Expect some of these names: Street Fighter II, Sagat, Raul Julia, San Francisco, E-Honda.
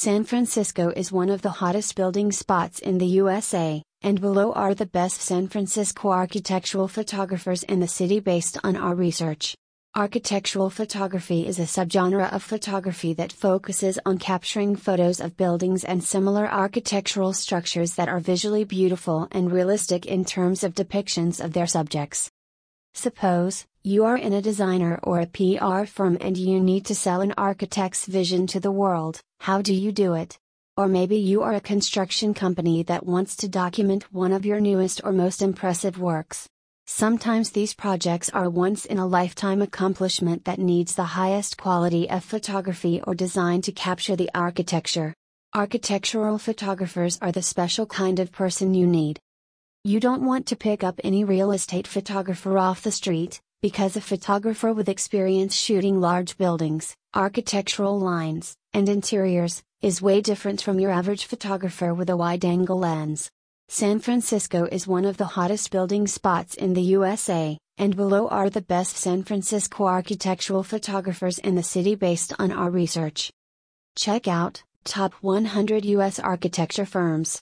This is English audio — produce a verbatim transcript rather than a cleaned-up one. San Francisco is one of the hottest building spots in the U S A, and below are the best San Francisco architectural photographers in the city based on our research. Architectural photography is a subgenre of photography that focuses on capturing photos of buildings and similar architectural structures that are visually beautiful and realistic in terms of depictions of their subjects. Suppose you are in a designer or a P R firm and you need to sell an architect's vision to the world. How do you do it? Or maybe you are a construction company that wants to document one of your newest or most impressive works. Sometimes these projects are once-in-a-lifetime accomplishment that needs the highest quality of photography or design to capture the architecture. Architectural photographers are the special kind of person you need. You don't want to pick up any real estate photographer off the street, because a photographer with experience shooting large buildings, architectural lines, and interiors, is way different from your average photographer with a wide-angle lens. San Francisco is one of the hottest building spots in the U S A, and below are the best San Francisco architectural photographers in the city based on our research. Check out Top one hundred U S architecture firms.